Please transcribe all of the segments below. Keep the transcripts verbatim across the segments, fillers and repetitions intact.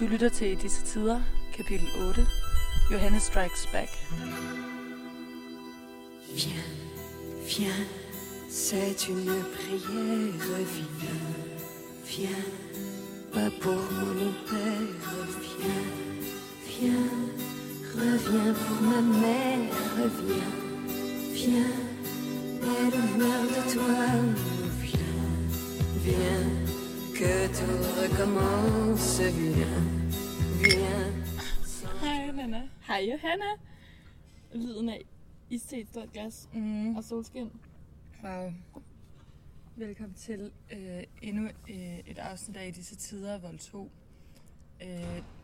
Du lytter til Disse Tider, kapitel otte, Johannes Strikes Back. Viens, viens, c'est une prière, viens, viens, pas pour mon père, viens, viens, reviens pour ma mère, viens, viens, elle meurt de toi, viens, viens, que tout recommence, viens. Hej Johanna. Hej Johanna. Lyden af iste i et stort glas mm. og solskin. Wow. Velkommen til øh, endnu øh, et afsnit af I Disse Tider, Vol. to. Øh,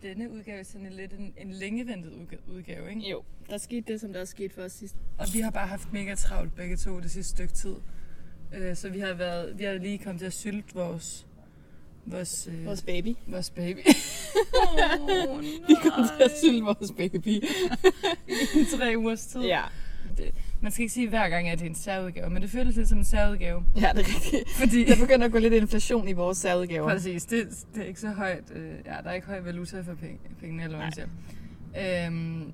denne udgave er sådan lidt en, en længeventet udgave, ikke? Jo, der skete det, som der også skete for os sidst. Og vi har bare haft mega travlt begge to det sidste stykke tid. Øh, så vi har, været, vi har lige kommet til at sylte vores... Vores, øh, vores baby. Vores baby. Oh, vi kom til at sylte vores baby i tre ugers tid. Ja. Det, man skal ikke sige hver gang, at det er en særudgave, men det føles lidt som en særudgave. Ja, det er rigtigt. Fordi der begynder at gå lidt inflation i vores særudgaver. Præcis. Det, det er ikke så højt. Øh, ja, der er ikke høj valuta for penge, pengene, eller hvad man siger. Øhm,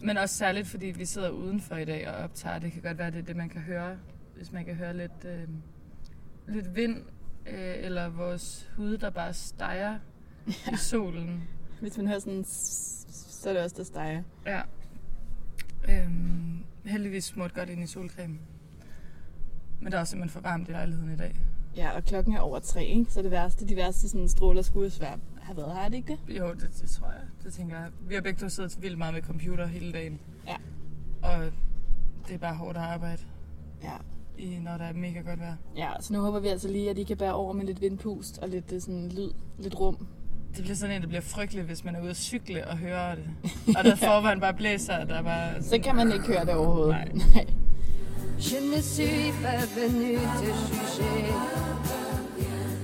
men også særligt, fordi vi sidder udenfor i dag og optager. Det kan godt være, det er det, man kan høre, hvis man kan høre lidt, øh, lidt vind. Eller vores hud, der bare steger ja. I solen. Hvis man hører sådan, så er det også, der steger. Ja. Øhm, heldigvis smurt godt ind i solcreme. Men der er også simpelthen for varmt i lejligheden i dag. Ja, og klokken er over tre, ikke? Så det værste, de værste sådan, stråler skulle have været her, er det ikke det? Jo, det, det tror jeg. Det tænker jeg. Vi har begge to siddet vildt meget med computer hele dagen. Ja. Og det er bare hårdt at arbejde. Ja. I, når der er mega godt vejr. Ja, så nu håber vi altså lige, at I kan bære over med lidt vindpust og lidt sådan lyd, lidt rum. Det bliver sådan en, det bliver frygteligt, hvis man er ude at cykle og hører det. Og der forvejen bare blæser, der bare... Så kan man ikke høre det overhovedet. Nej. Nej. Je ne suis pas venue te juger,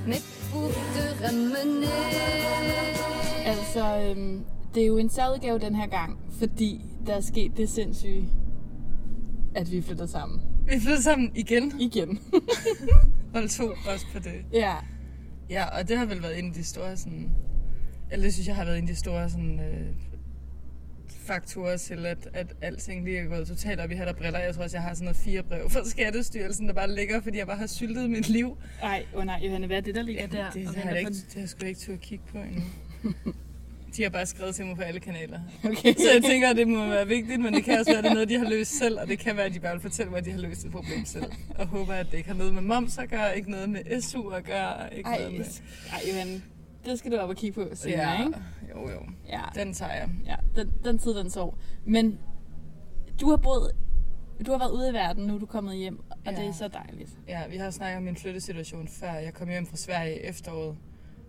mais pour te ramener. Altså, øhm, det er jo en særudgave den her gang, fordi der er sket det sindssyge, at vi flytter sammen. Vi flytter sammen igen. Igen. Hold to også på det. Ja. Ja, og det har vel været en af de store sådan... Eller det synes jeg har været en af de store sådan... Øh, faktorer til, at, at alting lige er gået totalt op i hat og briller. Jeg tror også, jeg har sådan noget fire brev fra Skattestyrelsen, der bare ligger, fordi jeg bare har syltet mit liv. Ej, åh oh nej, Johanne, hvad er det, der ligger ja, der? Det, det, har jeg ikke, det har jeg sgu ikke turde kigge på endnu. De har bare skrevet til mig på alle kanaler. Okay. Så jeg tænker, at det må være vigtigt, men det kan også være, at det er noget, de har løst selv. Og det kan være, at de bare vil fortælle mig, at de har løst et problem selv. Og håber, at det ikke har noget med moms at gøre, ikke noget med S U at gøre. Ikke ej, noget med... ej Johan, det skal du op og kigge på senere, ja, ikke? Jo, jo. Ja. Den tager jeg. Ja, den, den tid, den sov. Men du har boet, du har været ude i verden, nu er du kommet hjem, og ja. Det er så dejligt. Ja, vi har snakket om min flyttesituation før. Jeg kom hjem fra Sverige efteråret,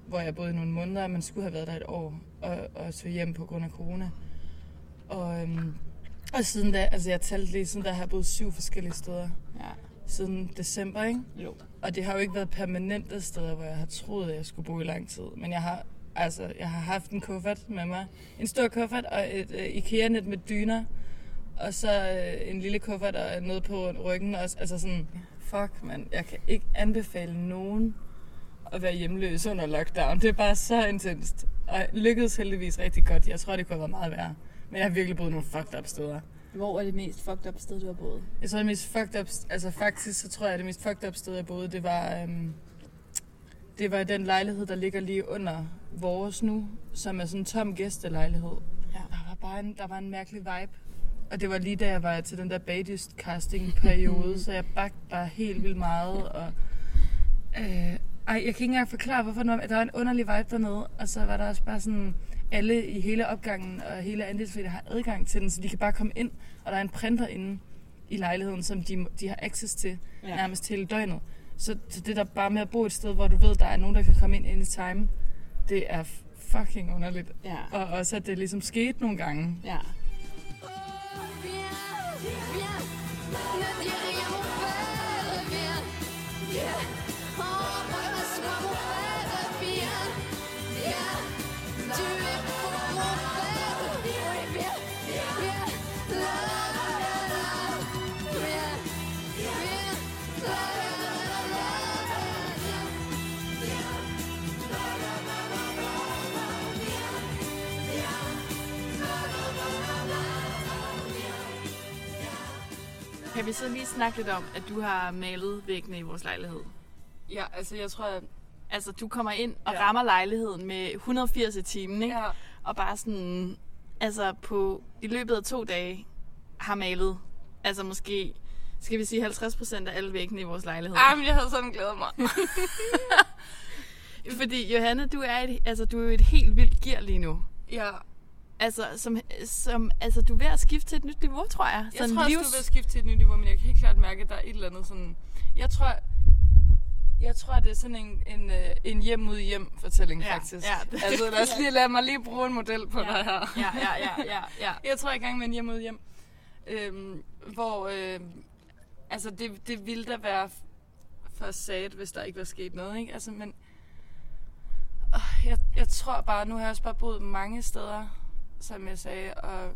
hvor jeg boede i nogle måneder, men skulle have været der et år og, og tog hjem på grund af corona. Og, øhm, og siden da, altså jeg talte lige siden da, har jeg boet syv forskellige steder. Ja. Siden december, ikke? Jo. Og det har jo ikke været permanente steder, hvor jeg har troet, at jeg skulle bo i lang tid. Men jeg har, altså, jeg har haft en kuffert med mig. En stor kuffert og et øh, IKEA-net med dyner. Og så øh, en lille kuffert og noget på ryggen også. Altså sådan, fuck mand, jeg kan ikke anbefale nogen at være hjemløs under lockdown. Det er bare så intenst. Og jeg lykkedes heldigvis rigtig godt. Jeg tror, det kunne have været meget værre. Men jeg har virkelig boet nogle fucked up steder. Hvor er det mest fucked up sted, du har boet? Jeg tror, det mest fucked up... Altså faktisk, så tror jeg, at det mest fucked up sted, jeg boede, det var... Øhm, det var den lejlighed, der ligger lige under vores nu, som er sådan en tom gæstelejlighed. Ja. Der var bare en, der var en mærkelig vibe. Og det var lige da jeg var til den der Baddies casting-periode, så jeg bagte bare helt vildt meget. Og... Øh, Ej, jeg kan ikke engang forklare, hvorfor der var en underlig vibe dernede, og så var der også bare sådan, alle i hele opgangen og hele andelsforeningen har adgang til den, så de kan bare komme ind, og der er en printer inde i lejligheden, som de, de har access til ja. Nærmest hele døgnet. Så, så det der bare med at bo et sted, hvor du ved, der er nogen, der kan komme ind anytime, det er fucking underligt. Ja. Og også, at det ligesom skete nogle gange. Ja. Kan vi så lige snakke lidt om, at du har malet væggene i vores lejlighed? Ja, altså jeg tror, at... Altså du kommer ind og ja. rammer lejligheden med et hundrede og firs i timen, ikke? Ja. Og bare sådan... Altså på... I løbet af to dage har malet... Altså måske... Skal vi sige halvtreds procent af alle væggene i vores lejlighed? Ej, men jeg havde sådan glædet mig. Fordi Johanne, du er, et, altså, du er jo et helt vildt gear lige nu. Ja. Altså, som, som, altså, du er ved at skifte til et nyt niveau, tror jeg. Sådan jeg tror livs... også, du er ved at skifte til et nyt niveau, men jeg kan helt klart mærke, at der er et eller andet sådan... Jeg tror, jeg tror det er sådan en, en, en hjem-ud-hjem-fortælling, ja, faktisk. Ja, det... Altså, lad, os lige, lad mig lige bruge en model på ja, dig her. Ja, ja, ja, ja, ja. Jeg tror, jeg er i gang med en hjem-ud-hjem, øhm, hvor... Øhm, altså, det, det ville da være for sad, hvis der ikke var sket noget, ikke? Altså, men... Øh, jeg, jeg tror bare, nu har jeg også bare boet mange steder, som jeg sagde, og...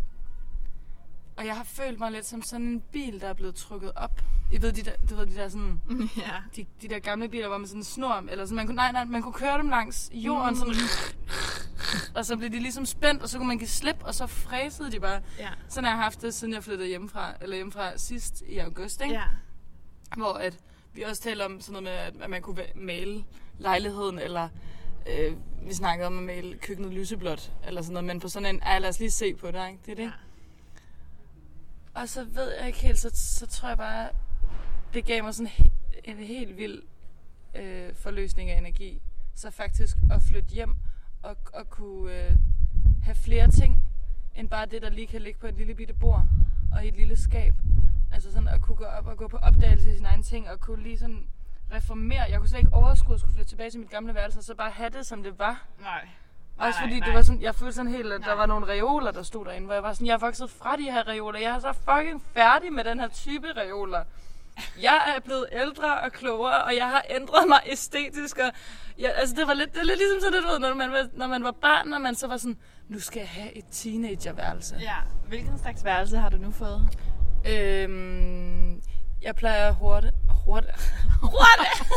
Og jeg har følt mig lidt som sådan en bil, der er blevet trukket op. I ved, de der, du ved, de der sådan... Ja. De, de der gamle biler, hvor man sådan snor om, eller sådan... Man kunne, nej, nej, man kunne køre dem langs jorden, sådan... Og så blev de ligesom spændt, og så kunne man give slip, og så fræsede de bare. Ja. Sådan har jeg haft det, siden jeg flyttede hjemmefra, eller hjemmefra sidst i august, ikke? Ja. Hvor at vi også talte om sådan noget med, at man kunne male lejligheden, eller øh, vi snakkede om at male køkkenet lyseblåt, eller sådan noget, men på sådan en, ej, lad os lige se på det, ikke? Det er det. Ja. Og så ved jeg ikke helt, så, så tror jeg bare, det gav mig sådan en, en helt vild øh, forløsning af energi. Så faktisk at flytte hjem, og, og kunne øh, have flere ting, end bare det, der lige kan ligge på et lille bitte bord, og i et lille skab. Altså sådan at kunne gå op og gå på opdagelse i sine egne ting, og kunne lige sådan reformere. Jeg kunne slet ikke overskue at skulle flytte tilbage til mit gamle værelse, og så bare have det, som det var. Nej. Også fordi nej, nej. Det var sådan, jeg følte sådan helt, at nej. Der var nogle reoler, der stod derinde, hvor jeg var sådan, jeg er vokset fra de her reoler. Jeg er så fucking færdig med den her type reoler. Jeg er blevet ældre og klogere, og jeg har ændret mig æstetisk. Og jeg, altså det var lidt, det var lidt ligesom sådan lidt, når man, var, når man var barn, og man så var sådan, nu skal jeg have et teenagerværelse. Ja, hvilken slags værelse har du nu fået? Øhm, jeg plejer hurtigt. Hurtigt? Hurtigt!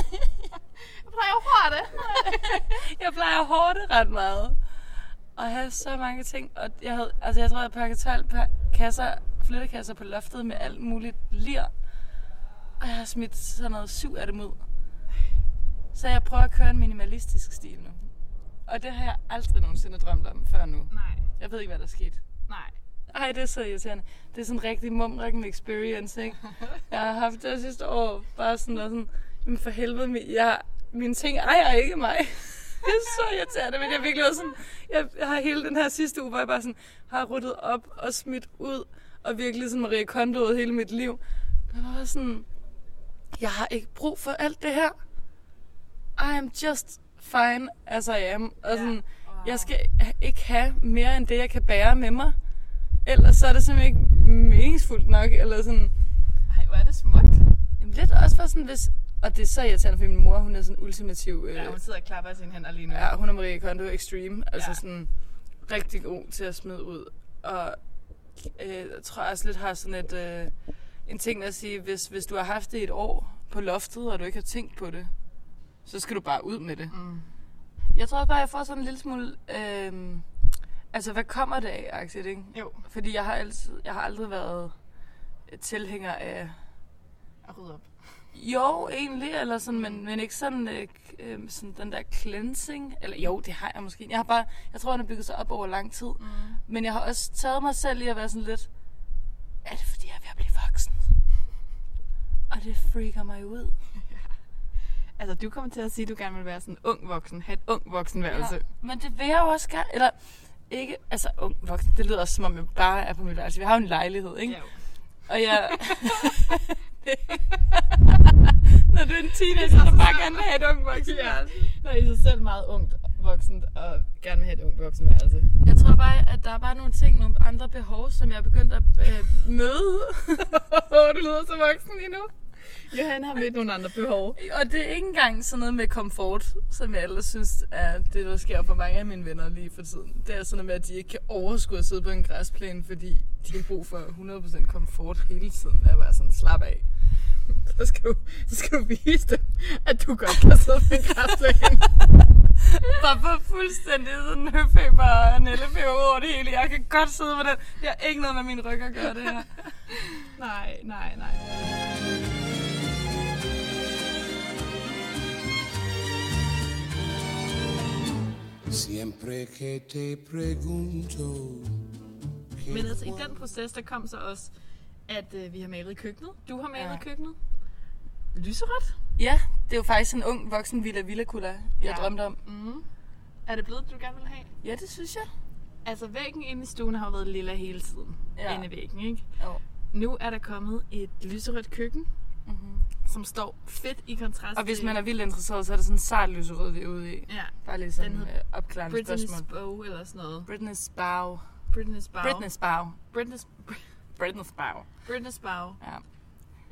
Jeg plejer hårde. Jeg plejer hårde ret meget. Og have så mange ting. Og jeg havde, altså jeg tror, jeg pakkede tolv kasser, flyttekasser på loftet med alt muligt lir. Og jeg har smidt sådan noget syv af dem ud. Så jeg prøver at køre en minimalistisk stil nu. Og det har jeg aldrig nogensinde drømt om før nu. Nej. Jeg ved ikke, hvad der skete. Nej. Ej, det er så irriterende. Det er sådan en rigtig mumrikken experience, ikke? Jeg har haft det sidste år. Bare sådan noget sådan, jamen for helvede, jeg har... Mine ting ejer ikke mig. Det er så irriterende, men jeg virkelig også sådan... Jeg har hele den her sidste uge, hvor jeg bare sådan har ryddet op og smidt ud. Og virkelig sådan Marie Kondo'et hele mit liv. Jeg var sådan... Jeg har ikke brug for alt det her. I am just fine as I am. Og sådan, ja. Wow. Jeg skal ikke have mere end det, jeg kan bære med mig. Ellers så er det simpelthen ikke meningsfuldt nok. Eller sådan... Ej, hvor er det smukt. Jamen lidt også for sådan, hvis... Og det er så irriterende, fordi min mor, hun er sådan ultimativ... Øh, ja, hun sidder og klapper af sine hænder lige nu. Ja, hun er Marie Kondo Extreme. Altså ja. Sådan rigtig god til at smide ud. Og øh, jeg tror også lidt har sådan et, øh, en ting at sige, hvis, hvis du har haft det et år på loftet, og du ikke har tænkt på det, så skal du bare ud med det. Mm. Jeg tror bare, jeg får sådan en lille smule... Øh, altså, hvad kommer det af, aktivt, ikke? Jo. Fordi jeg har, altid, jeg har aldrig været tilhænger af... At rydde op. Jo, egentlig, eller sådan, men, men ikke sådan, øh, sådan den der cleansing. Eller jo, det har jeg måske. Jeg har bare, jeg tror, den har bygget sig op over lang tid. Mm. Men jeg har også taget mig selv i at være sådan lidt, er det fordi, jeg er ved at blive voksen? Og det freaker mig ud. Ja. Altså, du kommer til at sige, at du gerne vil være sådan ung voksen, have et ung voksenværelse. Ja, men det vil jeg jo også gerne, eller ikke, altså ung voksen, det lyder også som om, jeg bare er på mit værelse. Vi har jo en lejlighed, ikke? Ja, jo. Og jeg... Når du er en teenager, så bare gerne vil have et ungt voksenværelse. Når I er så selv meget ungt voksent og gerne vil have et ungt voksenværelse. Jeg tror bare, at der er bare nogle ting, nogle andre behov, som jeg er begyndt at øh, møde. Du lyder så voksen lige nu. Johan har mødt nogle andre behov. Og det er ikke engang sådan noget med komfort, som jeg ellers synes er det, der sker for mange af mine venner lige for tiden. Det er sådan noget med, at de ikke kan overskue at sidde på en græsplæne, fordi de har brug for hundrede procent komfort hele tiden. Jeg er bare sådan, slap af. Så skal du, så skal du vise dem, at du godt kan sidde med en græsplæne. Bare for fuldstændig sådan høfeber og nællefeber over det hele. Jeg kan godt sidde med den. Jeg har ikke noget med min ryg at gøre det her. Nej, nej, nej. Siempre que te pregunto. Men altså i den proces, der kom så også, at øh, vi har malet køkkenet. Du har malet ja. køkkenet. Lyserødt? Ja, det er jo faktisk en ung voksen Villa Villa Kulla, jeg ja. drømte om. Mm-hmm. Er det blevet, du gerne vil have? Ja, det synes jeg. Altså væggen inde i stuen har jo været lilla hele tiden. Ja. Inde i væggen, ikke? Jo. Nu er der kommet et lyserødt køkken, mm-hmm. som står fedt i kontrast. Og hvis man er vildt interesseret, så er det sådan en sart lyserød, vi er ude i. Ja. Bare lige sådan øh, opklarende spørgsmål. Britney's bow eller sådan noget. Britney's bow. Britney's bow. Britney's bow. Britney's bow. Britney's bow. Britney's bow. Ja.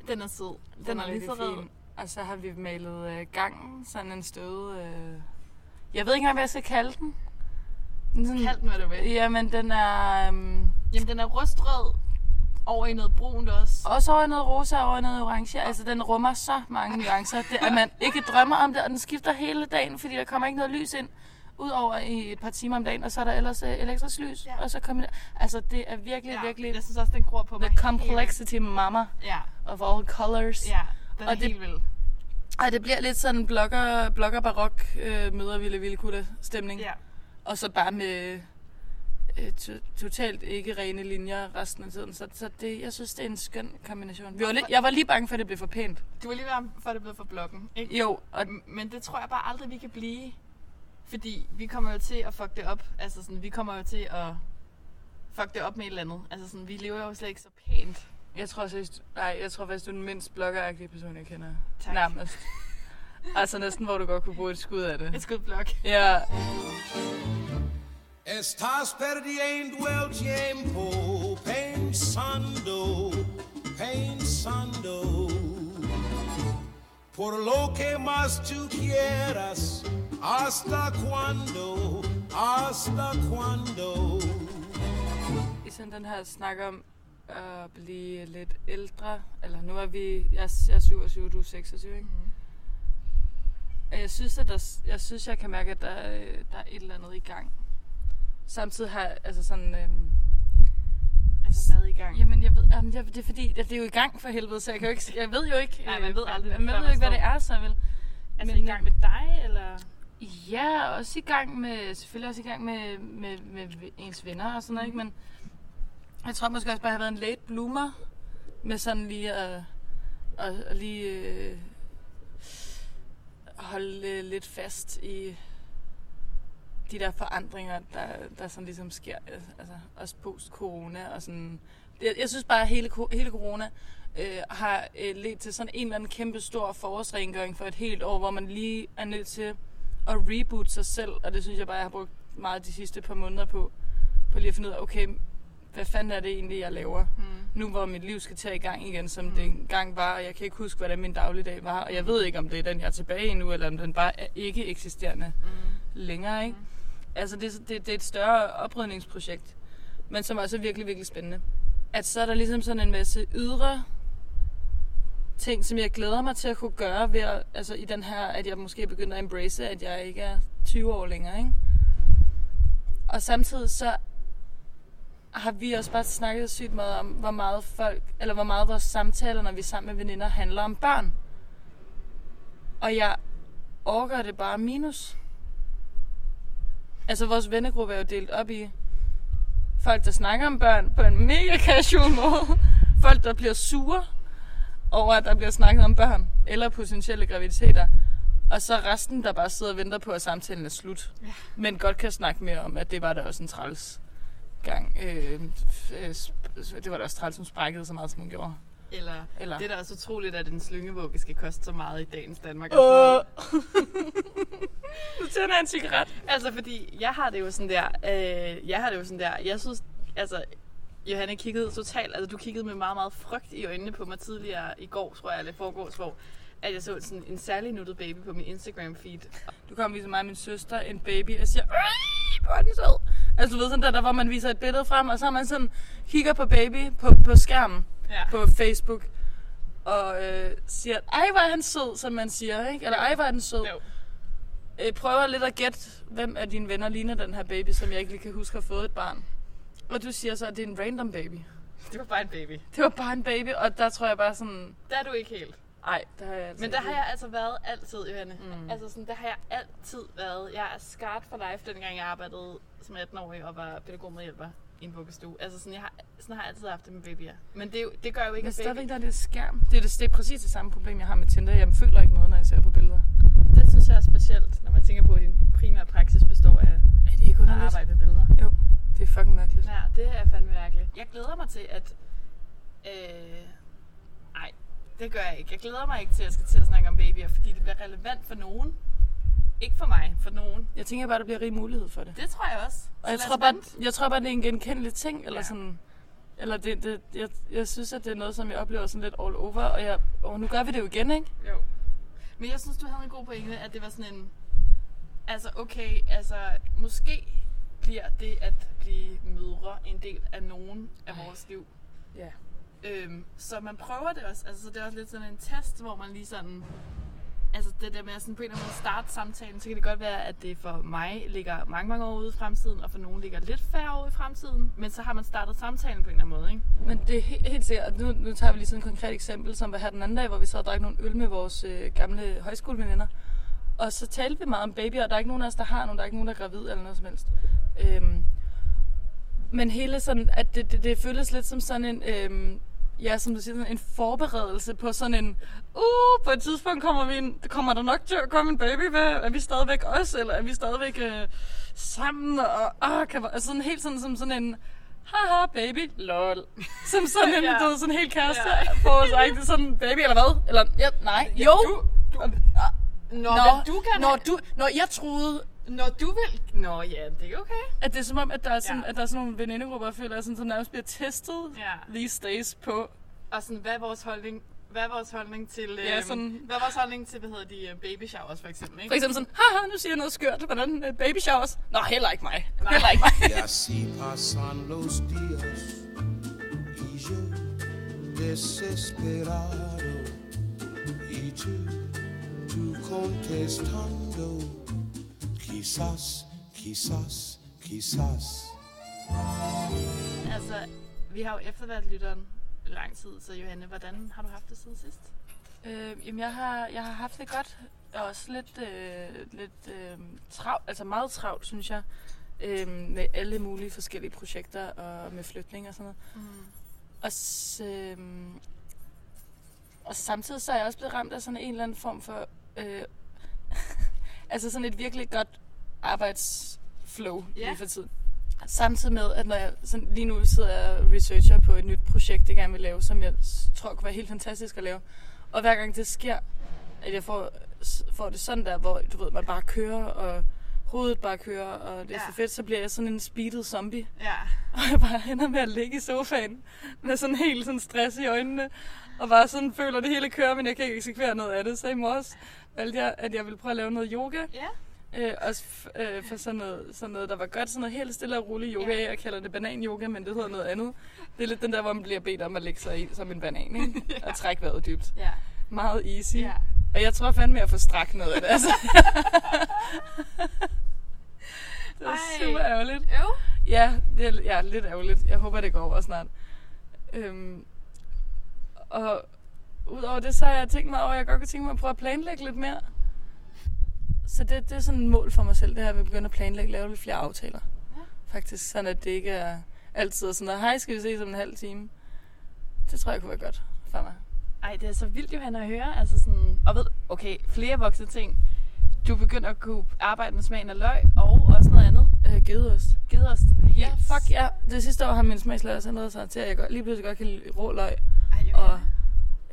Den er sød. Den, den er, er lidt fin. Og så har vi malet øh, gangen, sådan en støde. Øh... Jeg ved ikke engang, hvad jeg skal kalde den. Sådan... Kald den, hvad du vil. Jamen, den er... Øh... Jamen, den er rustrød over i noget brunt også. Også over i noget rosa og over i noget orange. Ja. Altså, den rummer så mange nuancer, at man ikke drømmer om det. Og den skifter hele dagen, fordi der kommer ikke noget lys ind. Udover i et par timer om dagen, og så er der ellers øh, elektrisk lys, ja. og så kommer det... Altså, det er virkelig, ja, virkelig... Jeg synes også, den gror på mig. The complexity mama ja. of all colors. Ja, den er og helt det, vild. Og det bliver lidt sådan blogger, blogger barok øh, møder Ville Ville Kutte stemning. Ja. Og så bare med øh, to, totalt ikke rene linjer resten af tiden. Så, så det, jeg synes, det er en skøn kombination. Vi var lidt, jeg var lige bange for, at det blev for pænt. Du var lige bange for, at det blev for blokken, ikke? Jo. Og men det tror jeg bare aldrig, vi kan blive... Fordi vi kommer jo til at fuck det op, altså sådan, vi kommer jo til at fuck det op med et eller andet. Altså sådan, vi lever jo slet ikke så pænt. Jeg tror seriøst, nej, jeg tror faktisk, du er den mindst bloggeragtige person, jeg kender. Tak. Nærmest. Altså næsten, hvor du godt kunne bruge et skud af det. Et skud blog. Ja. Estás perdiendo el tiempo pensando, pensando por lo que más tú quieras. Hasta cuando, hasta cuando. I sådan den her snak om at blive lidt ældre, eller nu er vi, jeg er syvogtyve, du er seksogtyve, ikke? Mm. Jeg synes, at der, jeg synes, jeg kan mærke, at der, der er et eller andet i gang. Samtidig har altså sådan... Øhm, altså hvad i gang? Jamen, jeg ved, jamen, det er fordi, det er jo i gang for helvede, så jeg kan jo ikke, jeg ved jo ikke. Nej, man ved aldrig, man, man ved jo ikke, hvad det er, så vel. Altså men, i gang med dig, eller...? Ja, også i gang med, selvfølgelig også i gang med, med, med ens venner og sådan noget, ikke? Men jeg tror måske også bare, at jeg har været en late bloomer med sådan lige at, at, at lige, øh, holde lidt fast i de der forandringer, der, der sådan ligesom sker, altså også post-corona og sådan... Jeg, jeg synes bare, at hele, hele corona... Øh, har øh, ledt til sådan en eller anden kæmpe stor forårsrengøring for et helt år, hvor man lige er nødt til at reboot sig selv, og det synes jeg bare, jeg har brugt meget de sidste par måneder på, på lige at finde ud af, okay, hvad fanden er det egentlig, jeg laver? Mm. Nu hvor mit liv skal tage i gang igen, som mm. det engang var, og jeg kan ikke huske, hvordan min dagligdag var, og jeg ved ikke, om det er den, jeg er tilbage i nu, eller om den bare er ikke eksisterende mm. længere, ikke? Mm. Altså, det, det, det er et større oprydningsprojekt, men som også er virkelig, virkelig spændende. At så er der ligesom sådan en masse ydre ting, som jeg glæder mig til at kunne gøre ved at, altså i den her, at jeg måske begynder at embrace, at jeg ikke er tyve år længere, ikke? Og samtidig så har vi også bare snakket sygt meget om, hvor meget folk, eller hvor meget vores samtaler, når vi er sammen med veninder, handler om børn. Og jeg overgør det bare minus. Altså vores vennegruppe er jo delt op i folk, der snakker om børn på en mega casual måde. Folk, der bliver sure over, at der bliver snakket om børn eller potentielle graviditeter. Og så resten, der bare sidder og venter på, at samtalen er slut. Ja. Men godt kan snakke mere om, at det var da også en træls gang. Øh, øh, det var da også træls, som sprækkede så meget, som hun gjorde. Eller, eller. Det er da også utroligt, at en slyngevugge skal koste så meget i dagens Danmark. Øh. Nu tænder jeg en cigaret. Altså, fordi jeg har det jo sådan der, øh, jeg har det jo sådan der, jeg synes, altså... Johanne kiggede totalt, altså du kiggede med meget, meget frygt i øjnene på mig tidligere i går, tror jeg, eller foregårs, hvor at jeg så sådan en særlig nuttet baby på min Instagram-feed. Du kom og viser mig og min søster en baby, og siger, øj, hvor er den sød. Altså du ved sådan der, der hvor man viser et billede frem, og så man sådan kigger på baby på, på skærmen, ja. På Facebook, og øh, siger, ej hvor er han sød, som man siger, ikke? Eller ej hvor er den sød. No. Øh, prøver lidt at gætte, hvem af dine venner ligner den her baby, som jeg ikke lige kan huske har fået et barn. Og du siger så, at det er en random baby. Det var bare en baby. Det var bare en baby, og der tror jeg bare sådan... Der er du ikke helt. Nej, der har jeg altid. Men der har jeg altså været altid, Johanne. Mm. Altså sådan, der har jeg altid været. Jeg er skarpt for life, dengang jeg arbejdede som atten-årig og var pædagogmedhjælper i en vuggestue. Altså sådan, jeg har, sådan har jeg altid haft det med babyer. Men det, det gør jo ikke en baby. Men stadigvæk der er det skærm. Det er, det, det er præcis det samme problem, jeg har med Tinder. Jeg føler ikke noget, når jeg ser på billeder. Det synes jeg er specielt, når man tænker på, at din primære praksis består af er det ikke at arbejde med billeder. Jo, det er fucking mærkeligt. Ja, det er fandme mærkeligt. Jeg glæder mig til, at... Øh, ej. Det gør jeg ikke. Jeg glæder mig ikke til, at jeg skal til at snakke om babyer, fordi det bliver relevant for nogen. Ikke for mig, for nogen. Jeg tænker bare, at der bliver rig mulighed for det. Det tror jeg også. Og jeg tror, bare, jeg tror bare, det er en genkendelig ting. Eller ja. Sådan, eller det, det, jeg, jeg synes, at det er noget, som jeg oplever sådan lidt all over. Og, jeg, og nu gør vi det jo igen, ikke? Jo. Men jeg synes, du havde en god pointe, at det var sådan en... Altså okay, altså måske bliver det at blive mødre en del af nogen af Ej. Vores liv. Ja. Øhm, så man prøver det også, altså så det er også lidt sådan en test, hvor man lige sådan, altså det der med at sådan på en eller anden måde starte samtalen, så kan det godt være, at det for mig ligger mange, mange år ude i fremtiden, og for nogen ligger lidt færre år i fremtiden, men så har man startet samtalen på en eller anden måde, ikke? Men det er helt, helt sikkert, nu, nu tager vi lige sådan et konkret eksempel, som var her den anden dag, hvor vi sad og drak nogle øl med vores øh, gamle højskoleveninder, og så talte vi meget om babyer, og der er ikke nogen af os, der har nogen, der er ikke nogen, der er gravid eller noget som helst. Øhm, men hele sådan, at det, det, det føles lidt som sådan en... Øhm, Ja, som du siger, en forberedelse på sådan en, uh, på et tidspunkt kommer, vi en, kommer der nok til at komme en baby, hvad? Er vi stadigvæk os, eller er vi stadigvæk øh, sammen, og åh, kan, altså sådan helt sådan, som sådan en, haha, baby, lol, som sådan en, ja. Du ved, sådan en helt kæreste ja. På os, og ikke sådan, baby, eller hvad? Eller, ja, nej, ja, jo, du, du, og, og, når, når du kan, når du, når jeg troede, Når du vil... Nå ja, det er okay. At det er som om, at der er sådan, ja. At der er sådan nogle venindegrupper, jeg føler, at sådan, som nærmest bliver testet ja. These days på. Og sådan, hvad er vores holdning, hvad er vores holdning til... Ja, øhm, sådan... Hvad er vores holdning til, hvad hedder de, baby showers for eksempel, ikke? For eksempel sådan, haha, nu siger jeg noget skørt. Hvordan uh, baby showers? Nå, heller ikke mig. Nej. Heller ikke mig. Jeg siger pasan los dias y yo desesperado y tú, tú contestando Quizás, quizás, quizás. Altså, vi har jo eftervært lytteren lang tid, så Johanne, hvordan har du haft det siden sidst? Øh, jamen, jeg har, jeg har haft det godt, og også lidt, øh, lidt øh, travlt, altså meget travlt, synes jeg, øh, med alle mulige forskellige projekter og med flytning og sådan noget. Mm. Og, s, øh, og samtidig så er jeg også blevet ramt af sådan en eller anden form for... Øh, altså sådan et virkelig godt arbejdsflow yeah. lige for tiden. Samtidig med, at når jeg sådan, lige nu sidder jeg og researcher på et nyt projekt, jeg gerne vil lave, som jeg tror kunne være helt fantastisk at lave. Og hver gang det sker, at jeg får, får det sådan der, hvor du ved, man bare kører, og hovedet bare kører, og det er yeah. så fedt, så bliver jeg sådan en speedet zombie. Yeah. Og jeg bare ender med at ligge i sofaen med sådan helt sådan stress i øjnene, og bare sådan føler, det hele kører, men jeg kan ikke eksekvere noget af det. Så i morges valgte jeg, at jeg ville prøve at lave noget yoga. Yeah. Øh, også f- øh, for sådan noget, sådan noget, der var godt. Sådan noget helt stille og rolig yoga. Yeah. Jeg kalder det banan-yoga, men det hedder noget andet. Det er lidt den der, hvor man bliver bedt om at lægge sig i som en banan, ikke? yeah. Og trække vejret dybt. Yeah. Meget easy. Yeah. Og jeg tror fandme, at jeg får strakt noget af det, altså. Det var super ærgerligt. Øv. Ja, det er ja, lidt ærgerligt. Jeg håber, det går over snart. Øhm, og... Udover det, så har jeg tænkt mig over, at jeg godt kunne tænke mig at prøve at planlægge lidt mere. Så det, det er sådan et mål for mig selv, det her, at vi begynder at planlægge, lave lidt flere aftaler. Ja. Faktisk, sådan at det ikke er altid er sådan noget, hej, skal vi ses om en halv time? Det tror jeg kunne være godt for mig. Ej, det er så vildt, Johanne, at høre. Altså sådan, og ved okay, flere voksne ting. Du begynder at kunne arbejde med smagen af løg, og også noget andet. Øh, gedeost. Gedeost. Ja, yes. Fuck ja. Det sidste år har min smagslærer sådan noget, så jeg lige pludselig godt kan lide rå løg. Ej, og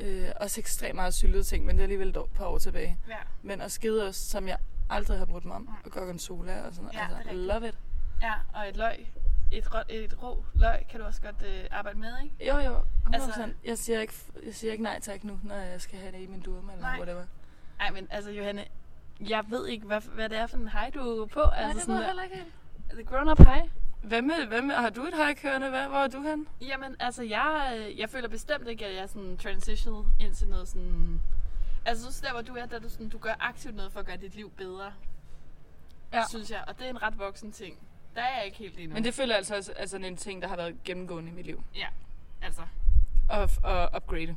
Øh, også ekstremt meget syltede ting, men det er alligevel et par år tilbage. Ja. Men og skede også, som jeg aldrig har brugt mig om. Og gorgonzola og sådan noget. Ja, altså, love it. Ja, og et løg. Et, rå, et rå løg kan du også godt øh, arbejde med, ikke? Jo, jo. Altså, jeg, siger ikke, jeg siger ikke nej tak nu, når jeg skal have det i min durm eller nej. Whatever. Nej, men altså Johanne, jeg ved ikke, hvad, hvad det er for en hej, du er på. Nej, altså, det var heller ikke. The grown up hej. Hvem, hvem, har du et højkørende? Hvad, hvor er du hen? Jamen, altså, jeg, jeg føler bestemt ikke, at jeg er sådan transitional ind til noget sådan... Altså, så der, hvor du er, der du, sådan, du gør aktivt noget for at gøre dit liv bedre, ja. Synes jeg. Og det er en ret voksen ting. Der er jeg ikke helt endnu. Men det føler altså også altså, en ting, der har været gennemgående i mit liv. Ja, altså. Og, og upgrade.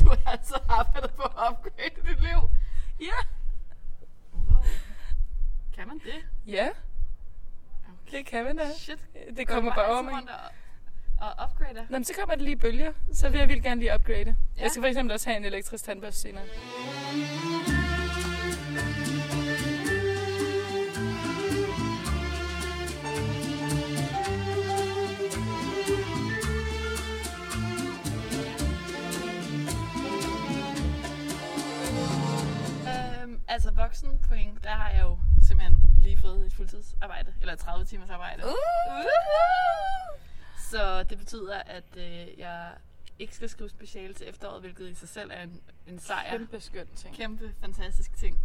Du har altså arbejdet på at upgrade dit liv. Ja. Wow. Kan man det? Ja. Det kan man da. Shit. Det kommer bare over mig. Og upgrader. Nå, men så kommer det lige bølger. Så vil jeg vildt gerne lige upgrade. Ja. Jeg skal for eksempel også have en elektrisk tandbørste senere. Øhm, altså voksenpoint, der har jeg jo simpelthen lige fået et fuldtidsarbejde. Eller et tredive timers arbejde. Uh! Uh-huh. Så det betyder, at øh, jeg ikke skal skrive speciale til efteråret, hvilket i sig selv er en, en sejr. Kæmpe skøn ting. Kæmpe fantastisk ting.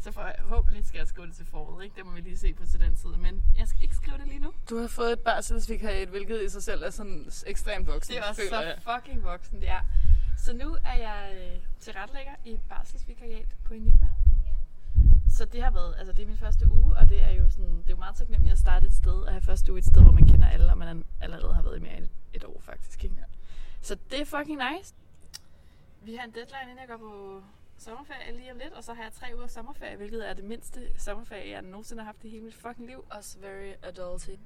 Så forhåbentlig skal jeg skrive det til foråret, ikke? Det må vi lige se på til den tid, men jeg skal ikke skrive det lige nu. Du har fået et barselsvikariat, hvilket i sig selv er sådan ekstremt voksen. Det er også så fucking voksen, det er. Så nu er jeg øh, tilrettelægger i barselsvikariat på Enigma. Så det har været, altså det er min første uge, og det er jo sådan, det er jo meget taknemmeligt at starte et sted, og have første uge et sted, hvor man kender alle, og man allerede har været i mere end et år faktisk, ikke? Så det er fucking nice. Vi har en deadline, inden jeg går på sommerferie lige om lidt, og så har jeg tre uger sommerferie, hvilket er det mindste sommerferie, jeg nogensinde har haft i hele mit fucking liv. Også very adulting.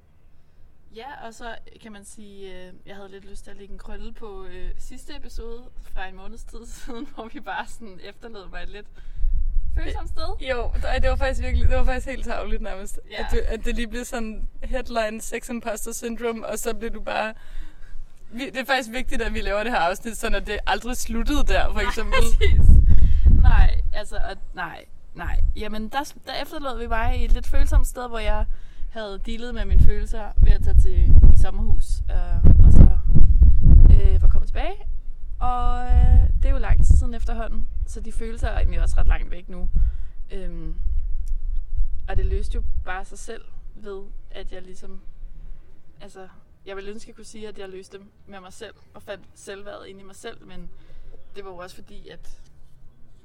Ja, og så kan man sige, øh, jeg havde lidt lyst til at lægge en krølle på øh, sidste episode fra en måneds tid siden, hvor vi bare sådan efterlod mig lidt... følsomt sted? Jo, det var faktisk virkelig, det var faktisk helt tarveligt nærmest, ja. at, du, at det lige blev sådan headline sex imposter syndrome, og så blev du bare... Vi, det er faktisk vigtigt, at vi laver det her afsnit, så når det aldrig sluttede der, for eksempel. Nej, nej altså, at, nej, nej. Jamen, der, der efterlod vi bare i et lidt følsomt sted, hvor jeg havde dealet med mine følelser ved at tage til i sommerhus, øh, og så øh, var kommet tilbage. Og øh, det er jo lang tid siden efterhånden, så de følelser er egentlig også ret langt væk nu. Øhm, og det løste jo bare sig selv ved, at jeg ligesom... Altså, jeg ville ønske, at jeg kunne sige, at jeg løste dem med mig selv, og fandt selvværdet inde i mig selv, men det var jo også fordi, at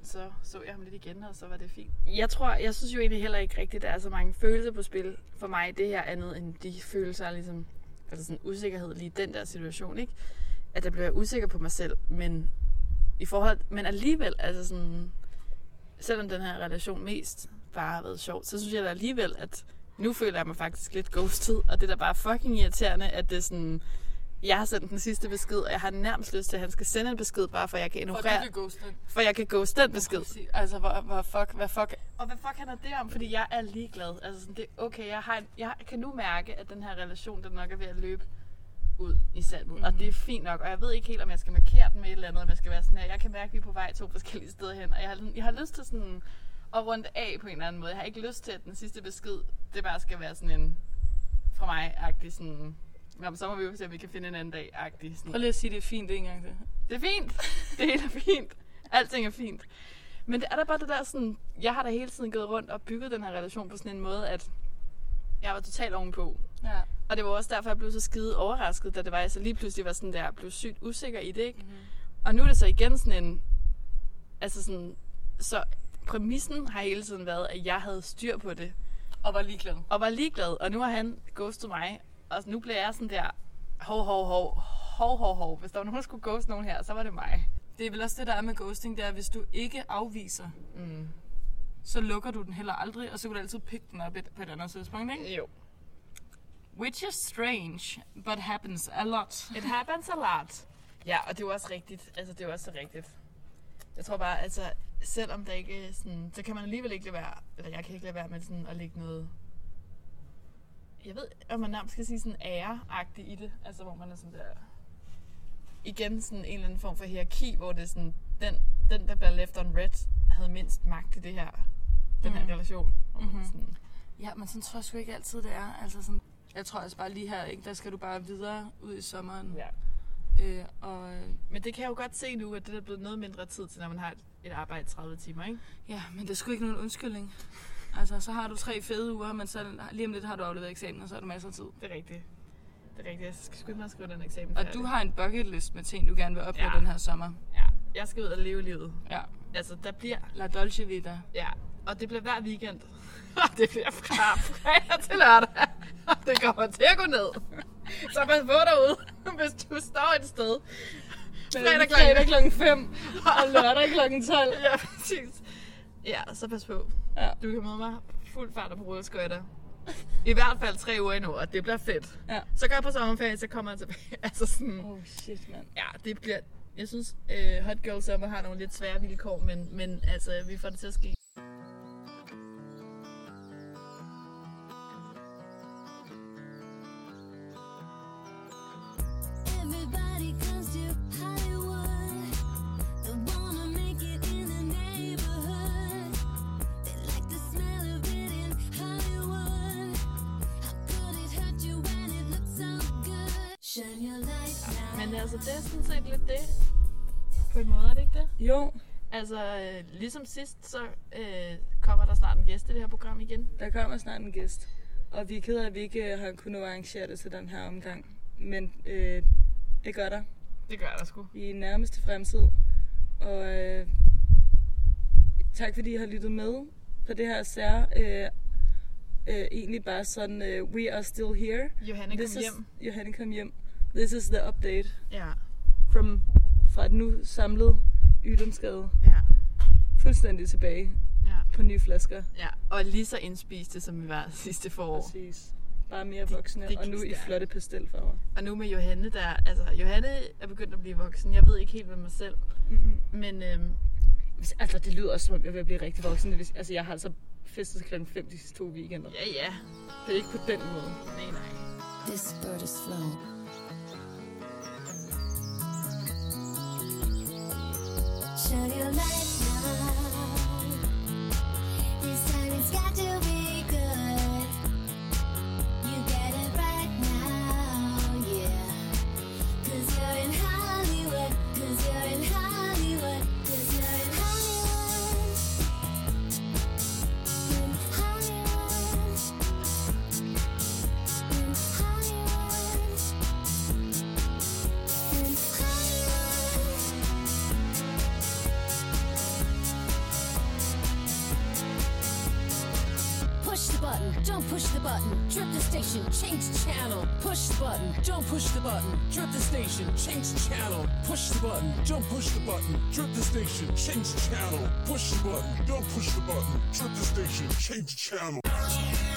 så så jeg ham lidt igen, og så var det fint. Jeg tror, jeg synes jo egentlig heller ikke rigtigt, at der er så mange følelser på spil for mig, det her andet end de følelser, ligesom, altså sådan usikkerhed lige den der situation, ikke? At jeg bliver usikker på mig selv, men i forhold, men alligevel, altså sådan, selvom den her relation mest bare har været sjov, så synes jeg da alligevel, at nu føler jeg mig faktisk lidt ghosted, og det er da bare fucking irriterende, at det er sådan, jeg har sendt den sidste besked, og jeg har nærmest lyst til, at han skal sende en besked, bare for jeg kan ignorere, for jeg kan ghoste den besked. Altså, hvor, hvor fuck, hvad fuck? Og hvad fuck handler det om? Fordi jeg er ligeglad. Altså sådan, det er okay, jeg, har en, jeg kan nu mærke, at den her relation, den nok er ved at løbe ud i sandet, mm-hmm. Og det er fint nok, og jeg ved ikke helt, om jeg skal markere den med et eller andet, om jeg skal være sådan her, jeg kan mærke, at vi er på vej to forskellige steder hen, og jeg har, jeg har lyst til sådan at runde af på en eller anden måde, jeg har ikke lyst til, at den sidste besked, det bare skal være sådan en, fra mig-agtig sådan, jamen, så må vi jo se, om vi kan finde en anden dag-agtig sådan. Prøv lige at sige, det er fint, det er ikke engang det. Det er fint, det hele er fint, alting er fint, men det er da bare det der sådan, jeg har da hele tiden gået rundt og bygget den her relation på sådan en måde, at jeg var totalt ovenpå. Ja. Og det var også derfor, jeg blev så skide overrasket, da det var, jeg så lige pludselig var sådan der, blev sygt usikker i det, ikke? Mm-hmm. Og nu er det så igen sådan en, altså sådan, så præmissen har hele tiden været, at jeg havde styr på det. Og var ligeglad. Og var ligeglad, og nu har han ghostet mig, og nu bliver jeg sådan der, hov, hov, hov, hov, hov, hov. Hvis der var nogen, der skulle ghoste nogen her, så var det mig. Det er vel også det, der er med ghosting, det er, hvis du ikke afviser, mm. så lukker du den heller aldrig, og så kan du altid pikke den op på et andet tidspunkt, ikke? Jo. Which is strange, but happens a lot. It happens a lot. Ja, og det er også rigtigt. Altså, det er også rigtigt. Jeg tror bare, altså, selvom der ikke er sådan... Så kan man alligevel ikke lade være... Eller jeg kan ikke lade være med sådan at lægge noget... Jeg ved, om man nærmest skal sige sådan ære-agtigt i det. Altså, hvor man er sådan der... Igen sådan en eller anden form for hierarki, hvor det er sådan... Den, den der bliver left on red, havde mindst magt i det her... Den her mm. relation. Mm-hmm. Sådan, ja, men sådan tror jeg sgu ikke altid, det er. Altså sådan... Jeg tror også bare lige her, ikke? Der skal du bare videre ud i sommeren. Ja. Øh, og... Men det kan jeg jo godt se nu, at det er blevet noget mindre tid til, når man har et arbejde tredive timer, ikke? Ja, men det er sgu ikke nogen undskyldning. Altså, så har du tre fede uger, men så lige om lidt har du afleveret eksamen, og så er der masser af tid. Det er rigtigt. Det er rigtigt. Jeg skal skynde mig at skrive den eksamen. Og du har en bucket list med ting, du gerne vil opleve ja. den her sommer. Ja. Jeg skal ud og leve livet. Ja. Altså, der bliver... La Dolce Vita. Ja. Og det bliver hver weekend. Og det bliver fra fredag til lørdag. Og det kommer til at gå ned. Så pas på derude, hvis du står et sted. Fredag, fredag klokken fem og lørdag klokken tolv. Ja, præcis. Ja, så pas på. Ja. Du kan møde mig fuld fart på rulleskøjter. I hvert fald tre uger endnu, og det bliver fedt. Ja. Så går jeg på sommerferie, så kommer jeg tilbage. Altså sådan... Oh shit, mand. Ja, det bliver... Jeg synes, uh, Hot Girl Summer har nogle lidt svære vilkår, men, men altså, vi får det til at ske. Men altså, det er sådan set lidt det. På en måde, er det ikke det? Jo. Altså, øh, ligesom sidst, så øh, kommer der snart en gæst i det her program igen. Der kommer snart en gæst. Og vi er ked af, at vi ikke øh, har kunnet arrangere det til den her omgang. Men øh, det gør der. Det gør der sgu. I nærmeste fremtid. Og øh, tak fordi I har lyttet med på det her sære. Øh, øh, egentlig bare sådan, øh, we are still here. Johanne kom hjem. Johanne kom hjem. This is the update. Ja. From, fra et nu samlet Ydomsgade. Ja. Fuldstændig tilbage. Ja. På nye flasker. Ja. Og lige så indspiste, som vi var sidste forår. Præcis. Bare mere voksne, det, det og nu i flotte pastelfarver. Og nu med Johanne, der... Altså, Johanne er begyndt at blive voksen. Jeg ved ikke helt med mig selv. Mm-hmm. Men... Øhm, altså, det lyder også, som om jeg vil blive rigtig voksen. Altså, jeg har altså festet klokken fem de sidste to weekender. Ja, ja. Det er ikke på den måde. Nej, nej. This bird is flown. Show your light now. This time it's got to be good. You get it right now, yeah. 'Cause you're in Hollywood. 'Cause you're in Hollywood. 'Cause you're in Hollywood. In Hollywood. In Hollywood. In Hollywood. Push the button, don't push the button, trip the station, change channel. Push the button, don't push the button, trip the station, change channel. Push the button, don't push the button, trip the station, change channel. Push the button, don't push the button, trip the station, change channel.